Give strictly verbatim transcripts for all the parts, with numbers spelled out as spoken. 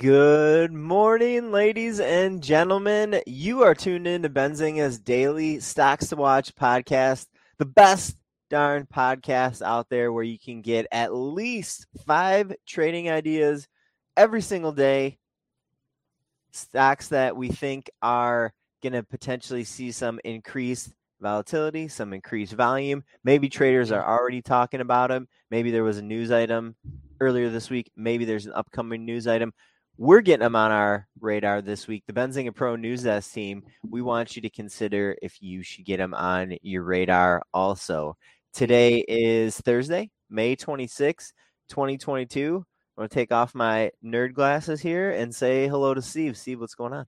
Good morning, ladies and gentlemen. You are tuned in to Benzinga's Daily Stocks to Watch podcast, the best darn podcast out there where you can get at least five trading ideas every single day. Stocks that we think are going to potentially see some increased volatility, some increased volume. Maybe traders are already talking about them. Maybe there was a news item earlier this week. Maybe there's an upcoming news item. We're getting them on our radar this week. The Benzinga Pro News Desk team, we want you to consider if you should get them on your radar also. Today is Thursday, May twenty-sixth, twenty twenty-two. I'm going to take off my nerd glasses here and say hello to Steve. Steve, what's going on?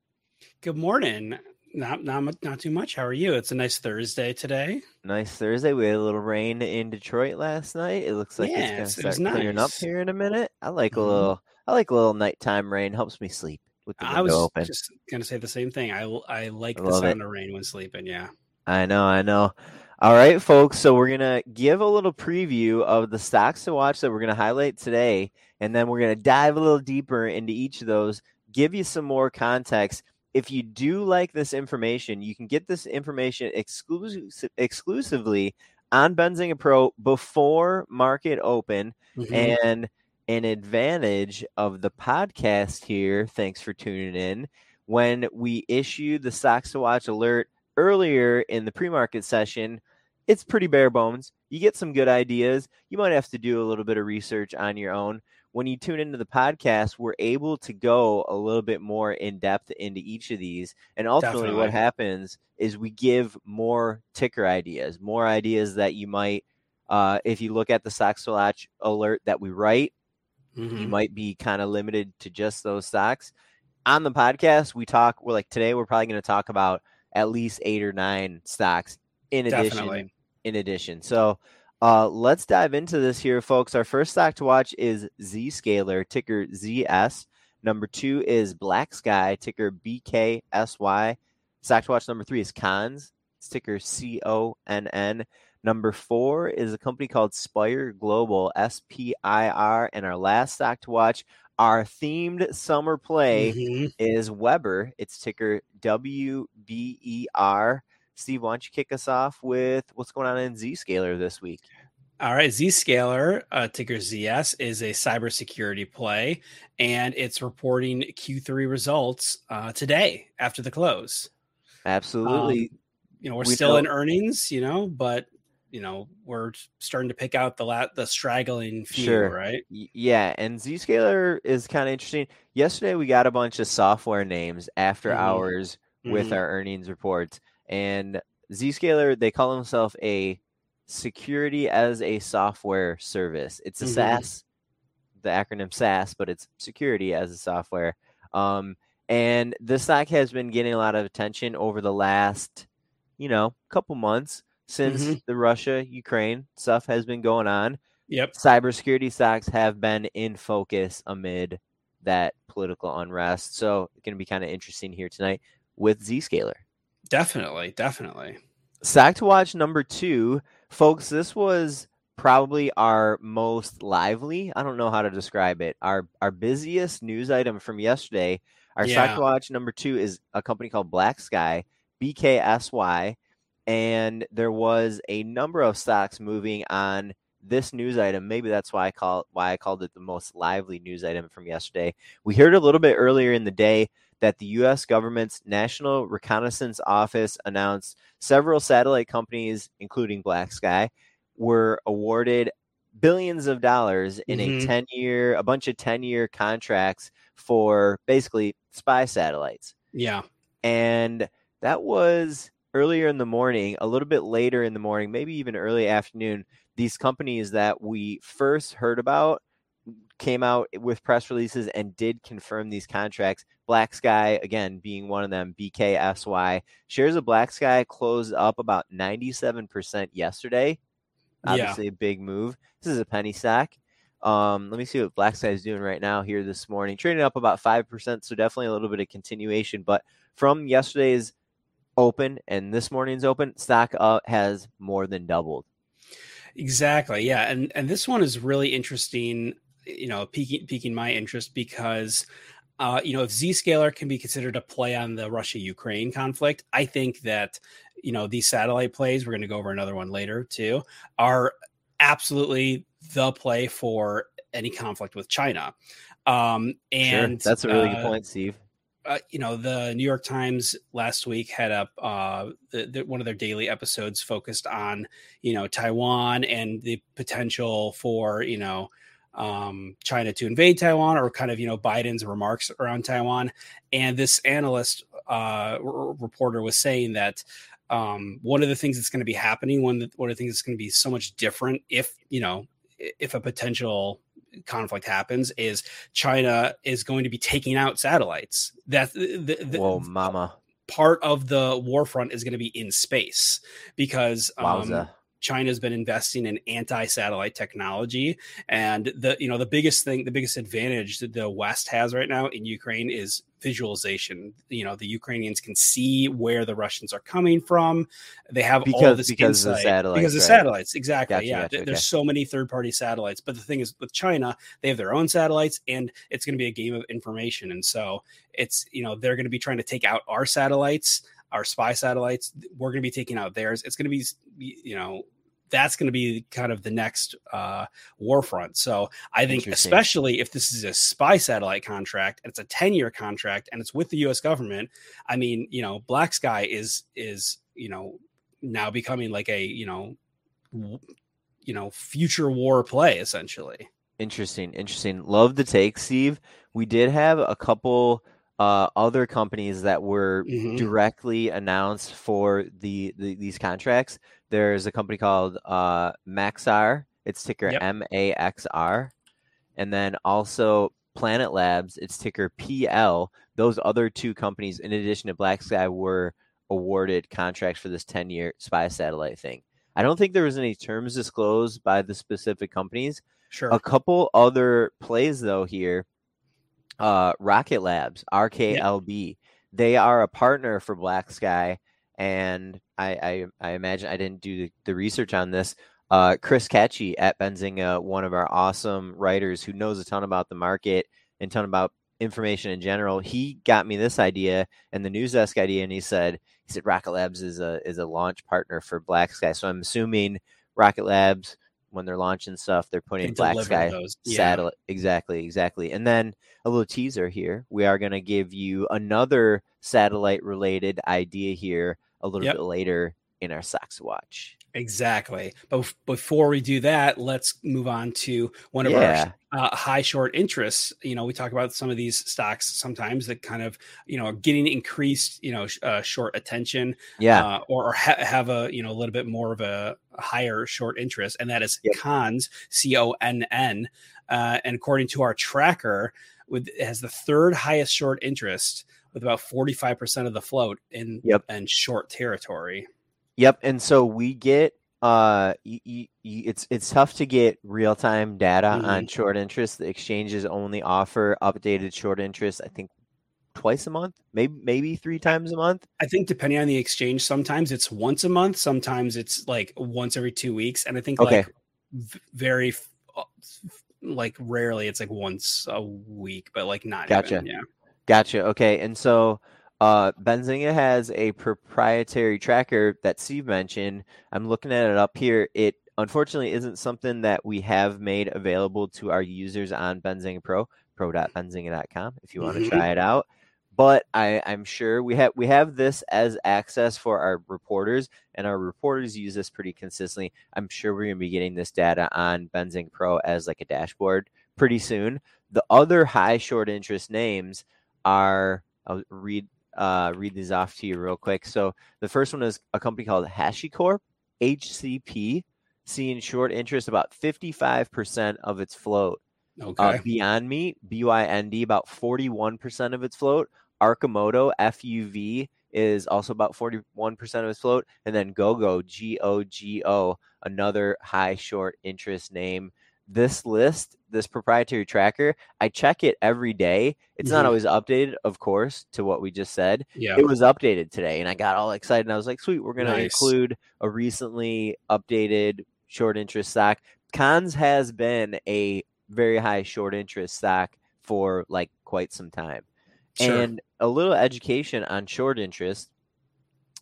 Good morning. Not, not, not too much. How are you? It's a nice Thursday today. Nice Thursday. We had a little rain in Detroit last night. It looks like yeah, it's going to start nice. Clearing up here in a minute. I like mm-hmm. a little, I like a little nighttime rain. Helps me sleep with the window I was open. Just going to say the same thing. I, I like I the sound it. of rain when sleeping. Yeah, I know. I know. All right, folks. So we're going to give a little preview of the stocks to watch that we're going to highlight today. And then we're going to dive a little deeper into each of those, give you some more context. If you do like this information, you can get this information exclusive, exclusively on Benzinga Pro before market open. Mm-hmm. And an advantage of the podcast here, thanks for tuning in, when we issue the Stocks to Watch alert earlier in the pre-market session, it's pretty bare bones. You get some good ideas. You might have to do a little bit of research on your own. When you tune into the podcast, we're able to go a little bit more in depth into each of these. And ultimately Definitely. What happens is we give more ticker ideas, more ideas that you might, uh, if you look at the stocks to watch alert that we write, mm-hmm. you might be kind of limited to just those stocks. On the podcast, we talk, we're like today, we're probably going to talk about at least eight or nine stocks in addition. Definitely. In addition. So, Uh, let's dive into this here, folks. Our first stock to watch is Zscaler, ticker Z S. Number two is Black Sky, ticker B K S Y. Stock to watch number three is Conn's, ticker C O N N. Number four is a company called Spire Global, S P I R. And our last stock to watch, our themed summer play, mm-hmm. is Weber. It's ticker W B E R. Steve, why don't you kick us off with what's going on in Zscaler this week? All right. Zscaler, uh, ticker Z S, is a cybersecurity play, and it's reporting Q three results uh, today after the close. Absolutely. Um, you know, we're we still know. in earnings, you know, but, you know, we're starting to pick out the la- the straggling few, sure. right? Y- yeah. And Zscaler is kind of interesting. Yesterday, we got a bunch of software names after mm-hmm. hours with mm-hmm. our earnings reports. And Zscaler, they call themselves a security as a software service. It's a mm-hmm. SaaS, the acronym SaaS, but it's security as a software. Um, and the stock has been getting a lot of attention over the last, you know, couple months since mm-hmm. the Russia-Ukraine stuff has been going on. Yep. Cybersecurity stocks have been in focus amid that political unrest. So it's going to be kind of interesting here tonight with Zscaler. Definitely, definitely. Stock to watch number two. Folks, this was probably our most lively, I don't know how to describe it, our our busiest news item from yesterday. Our yeah. stock to watch number two is a company called Black Sky, B K S Y, and there was a number of stocks moving on this news item. Maybe that's why I call why I called it the most lively news item from yesterday. We heard a little bit earlier in the day that the U S government's National Reconnaissance Office announced several satellite companies, including Black Sky, were awarded billions of dollars in mm-hmm. a ten-year, a bunch of ten-year contracts for basically spy satellites. Yeah. And that was earlier in the morning, a little bit later in the morning, maybe even early afternoon. These companies that we first heard about came out with press releases and did confirm these contracts. Black Sky, again, being one of them, B K S Y. Shares of Black Sky closed up about ninety-seven percent yesterday. Obviously yeah. a big move. This is a penny stock. Um, let me see what Black Sky is doing right now here this morning. Trading up about five percent, so definitely a little bit of continuation. But from yesterday's open and this morning's open, stock uh, has more than doubled. Exactly, yeah. And and this one is really interesting. You know, piquing, piquing my interest because uh, you know, if Zscaler can be considered a play on the Russia-Ukraine conflict, I think that, you know, these satellite plays, we're going to go over another one later too, are absolutely the play for any conflict with China. Um, and sure. That's a really uh, good point, Steve. Uh, you know, the New York Times last week had up uh, the, the, one of their daily episodes focused on, you know, Taiwan and the potential for, you know, um, China to invade Taiwan, or kind of, you know, Biden's remarks around Taiwan. And this analyst uh, r- reporter was saying that um, one of the things that's going to be happening, one of the, one of the things that's going to be so much different if, you know, if a potential conflict happens, is China is going to be taking out satellites. That the, the, Whoa, mama. Part of the war front is going to be in space, because um, China's been investing in anti-satellite technology. And the, you know, the biggest thing, the biggest advantage that the West has right now in Ukraine is visualization. You know, the Ukrainians can see where the Russians are coming from. They have because, all this because insight of the satellites, because of right? satellites. Exactly. Gotcha, yeah. Gotcha, There's okay. so many third-party satellites, but the thing is with China, they have their own satellites, and it's going to be a game of information. And so it's, you know, they're going to be trying to take out our satellites, our spy satellites. We're going to be taking out theirs. It's going to be, you know, that's going to be kind of the next uh, war front. So I think especially if this is a spy satellite contract, and it's a ten-year contract, and it's with the U S government, I mean, you know, Black Sky is, is, you know, now becoming like a, you know, you know, future war play, essentially. Interesting. Interesting. Love the take, Steve. We did have a couple Uh, other companies that were mm-hmm. directly announced for the, the these contracts. There's a company called uh, Maxar. It's ticker yep. M A X R. And then also Planet Labs. It's ticker P L. Those other two companies, in addition to Black Sky, were awarded contracts for this ten-year spy satellite thing. I don't think there was any terms disclosed by the specific companies. Sure. A couple other plays, though, here. Uh, Rocket Labs, R K L B, yep. They are a partner for Black Sky, and I, I, I imagine I didn't do the, the research on this. Uh, Chris Catchy at Benzinga, one of our awesome writers who knows a ton about the market and a ton about information in general, he got me this idea and the news desk idea, and he said he said Rocket Labs is a is a launch partner for Black Sky. So I'm assuming Rocket Labs, when they're launching stuff, they're putting Black Sky yeah. satellite. Exactly, exactly. And then a little teaser here. We are going to give you another satellite-related idea here a little yep. bit later in our Sox Watch. Exactly. But before we do that, let's move on to one of yeah. our uh, high short interests. You know, we talk about some of these stocks sometimes that kind of, you know, are getting increased, you know, uh, short attention yeah, uh, or ha- have a, you know, a little bit more of a higher short interest. And that is yep. Conn's, C O N N. Uh, and according to our tracker, with, it has the third highest short interest with about forty-five percent of the float in yep. and short territory. Yep, and so we get uh, y- y- y- it's it's tough to get real time data mm-hmm. on short interest. The exchanges only offer updated short interest, I think, twice a month, maybe maybe three times a month. I think depending on the exchange, sometimes it's once a month, sometimes it's like once every two weeks, and I think okay. like v- very like rarely it's like once a week, but like not gotcha, even, yeah, gotcha, okay, and so. Uh, Benzinga has a proprietary tracker that Steve mentioned. I'm looking at it up here. It unfortunately isn't something that we have made available to our users on Benzinga Pro, pro dot benzinga dot com, if you want to try it out. But I, I'm sure we have we have this as access for our reporters, and our reporters use this pretty consistently. I'm sure we're going to be getting this data on Benzinga Pro as like a dashboard pretty soon. The other high short interest names are, I'll read Uh, read these off to you real quick. So the first one is a company called HashiCorp, H C P, seeing short interest about fifty-five percent of its float. Okay. Uh, Beyond Meat, B Y N D, about forty-one percent of its float. Arcimoto, F U V, is also about forty-one percent of its float. And then GoGo, G O G O, another high short interest name. This list, this proprietary tracker, I check it every day. It's mm-hmm. not always updated, of course, to what we just said. Yeah. It was updated today, and I got all excited, and I was like, sweet, we're going nice. to include a recently updated short interest stock. Conn's has been a very high short interest stock for, like, quite some time. Sure. And a little education on short interest.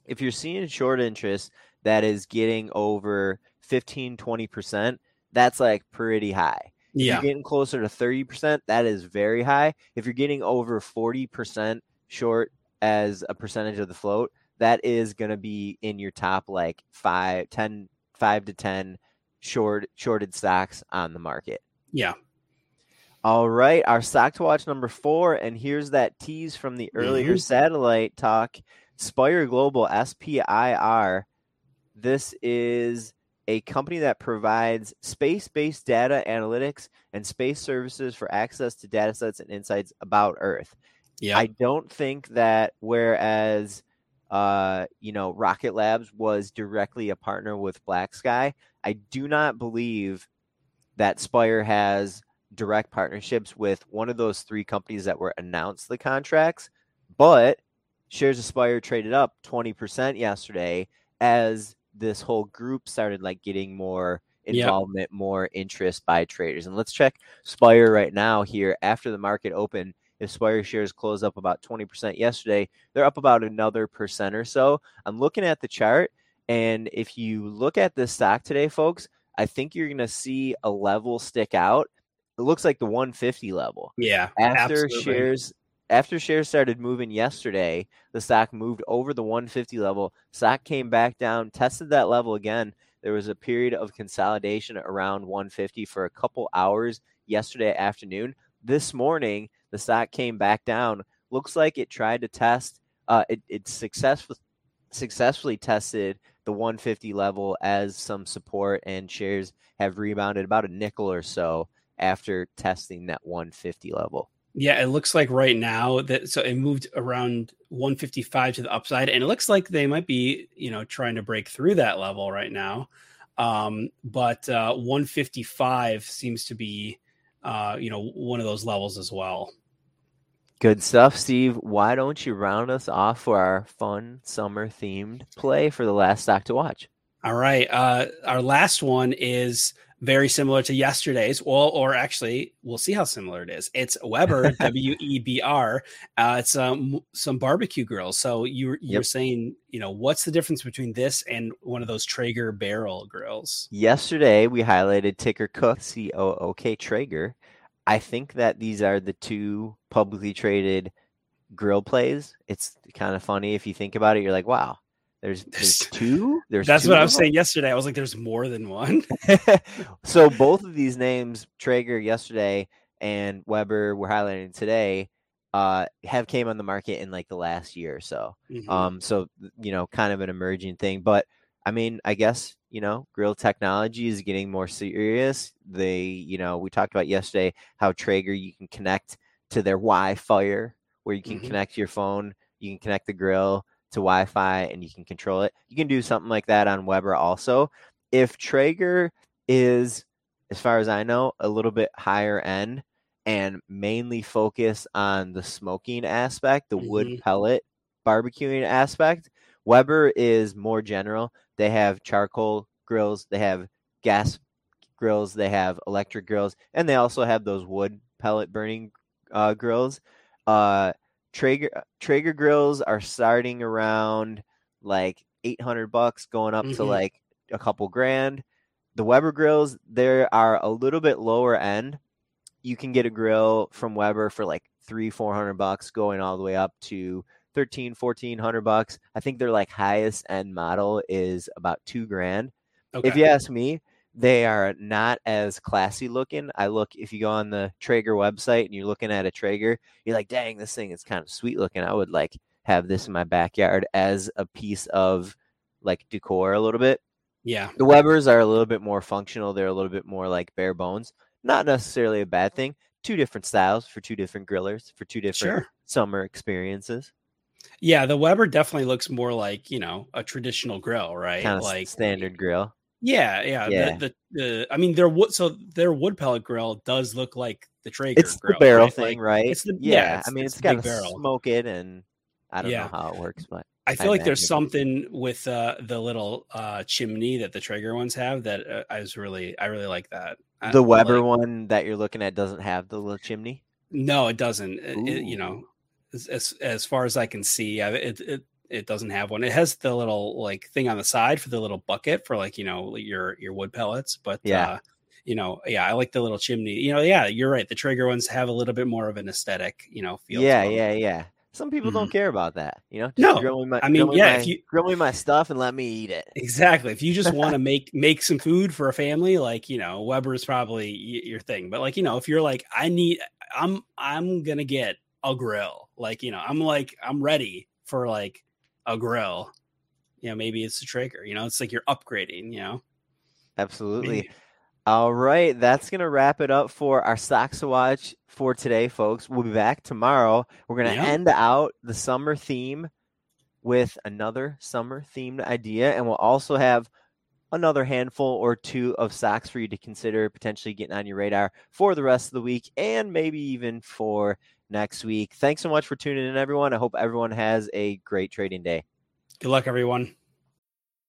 If you're seeing short interest that is getting over fifteen, twenty percent, that's like pretty high. Yeah. If you're getting closer to thirty percent, that is very high. If you're getting over forty percent short as a percentage of the float, that is going to be in your top like five, ten, five to ten short shorted stocks on the market. Yeah. All right. Our stock to watch number four. And here's that tease from the earlier mm-hmm. satellite talk. Spire Global, S P I R. This is a company that provides space-based data analytics and space services for access to data sets and insights about Earth. Yeah. I don't think that whereas, uh, you know, Rocket Labs was directly a partner with Black Sky, I do not believe that Spire has direct partnerships with one of those three companies that were announced the contracts, but shares of Spire traded up twenty percent yesterday as this whole group started like getting more involvement, yep. more interest by traders. And let's check Spire right now here after the market open. If Spire shares close up about twenty percent yesterday, they're up about another percent or so. I'm looking at the chart, and if you look at this stock today, folks, I think you're going to see a level stick out. It looks like the one fifty level. Yeah, after absolutely. shares after shares started moving yesterday, the stock moved over the one fifty level. Stock came back down, tested that level again. There was a period of consolidation around one fifty for a couple hours yesterday afternoon. This morning, the stock came back down. Looks like it tried to test. Uh, it it successfully successfully tested the one fifty level as some support, and shares have rebounded about a nickel or so after testing that one fifty level. Yeah, it looks like right now that so it moved around one fifty-five to the upside, and it looks like they might be, you know, trying to break through that level right now. Um, but uh, one fifty-five seems to be, uh, you know, one of those levels as well. Good stuff, Steve. Why don't you round us off for our fun summer themed play for the last stock to watch? All right. Uh, our last one is very similar to yesterday's. Well, or actually, we'll see how similar it is. It's Weber, W E B R. Uh, it's um, some barbecue grills. So you, you yep. were saying, you know, what's the difference between this and one of those Traeger barrel grills? Yesterday, we highlighted ticker Cook, C O O K, Traeger. I think that these are the two publicly traded grill plays. It's kind of funny. If you think about it, you're like, wow. There's, there's two. There's That's two what I was saying yesterday. I was like, there's more than one. So both of these names, Traeger yesterday and Weber we're highlighting today, uh, have came on the market in like the last year or so. Mm-hmm. Um, so, you know, kind of an emerging thing. But I mean, I guess, you know, grill technology is getting more serious. They, you know, we talked about yesterday how Traeger, you can connect to their Wi-Fi, where you can mm-hmm. connect your phone, you can connect the grill to Wi-Fi, and you can control it. You can do something like that on Weber also. If Traeger is, as far as I know, a little bit higher end and mainly focus on the smoking aspect, the mm-hmm. wood pellet barbecuing aspect, Weber is more general. They have charcoal grills, they have gas grills, they have electric grills, and they also have those wood pellet burning uh, grills. Uh, Traeger Traeger grills are starting around like eight hundred bucks going up mm-hmm. to like a couple grand. The Weber grills, they are a little bit lower end. You can get a grill from Weber for like three, four hundred bucks going all the way up to thirteen, fourteen hundred bucks. I think their like highest end model is about two grand. Okay. If you ask me, they are not as classy looking. I look, if you go on the Traeger website and you're looking at a Traeger, you're like, dang, this thing is kind of sweet looking. I would like have this in my backyard as a piece of like decor a little bit. Yeah. The Webers are a little bit more functional. They're a little bit more like bare bones. Not necessarily a bad thing. Two different styles for two different grillers, for two different sure. summer experiences. Yeah. The Weber definitely looks more like, you know, a traditional grill, right? Kind of like standard grill. Yeah, yeah. yeah. The, the, the I mean, their wood so their wood pellet grill does look like the Traeger it's grill. It's the barrel right? thing, like, right? It's the, yeah, yeah it's, I mean, it's, it's got to smoke it, and I don't yeah. know how it works, but I feel I like there's something with uh, the little uh, chimney that the Traeger ones have that uh, I was really, I really like that. I, the Weber like, one that you're looking at doesn't have the little chimney. No, it doesn't. It, you know, as as far as I can see. It it it doesn't have one. It has the little like thing on the side for the little bucket for like, you know, your your wood pellets. But yeah, uh, you know, yeah, I like the little chimney. You know, yeah, you're right. The Traeger ones have a little bit more of an aesthetic, you know, feel. Yeah, yeah, yeah. Some people mm-hmm. don't care about that, you know. Just no, grill me my, I mean, grill me yeah, my, if you grill me my stuff and let me eat it. Exactly. If you just want to make make some food for a family, like, you know, Weber is probably your thing. But like, you know, if you're like, I need, I'm I'm gonna get a grill. Like, you know, I'm like I'm ready for like a grill. You know, maybe it's a Traeger. You know, it's like you're upgrading. You know, absolutely. Maybe. All right, that's going to wrap it up for our stocks to watch for today, folks. We'll be back tomorrow. We're going to yeah. end out the summer theme with another summer-themed idea, and we'll also have another handful or two of stocks for you to consider potentially getting on your radar for the rest of the week and maybe even for next week. Thanks so much for tuning in, everyone. I hope everyone has a great trading day. Good luck, everyone.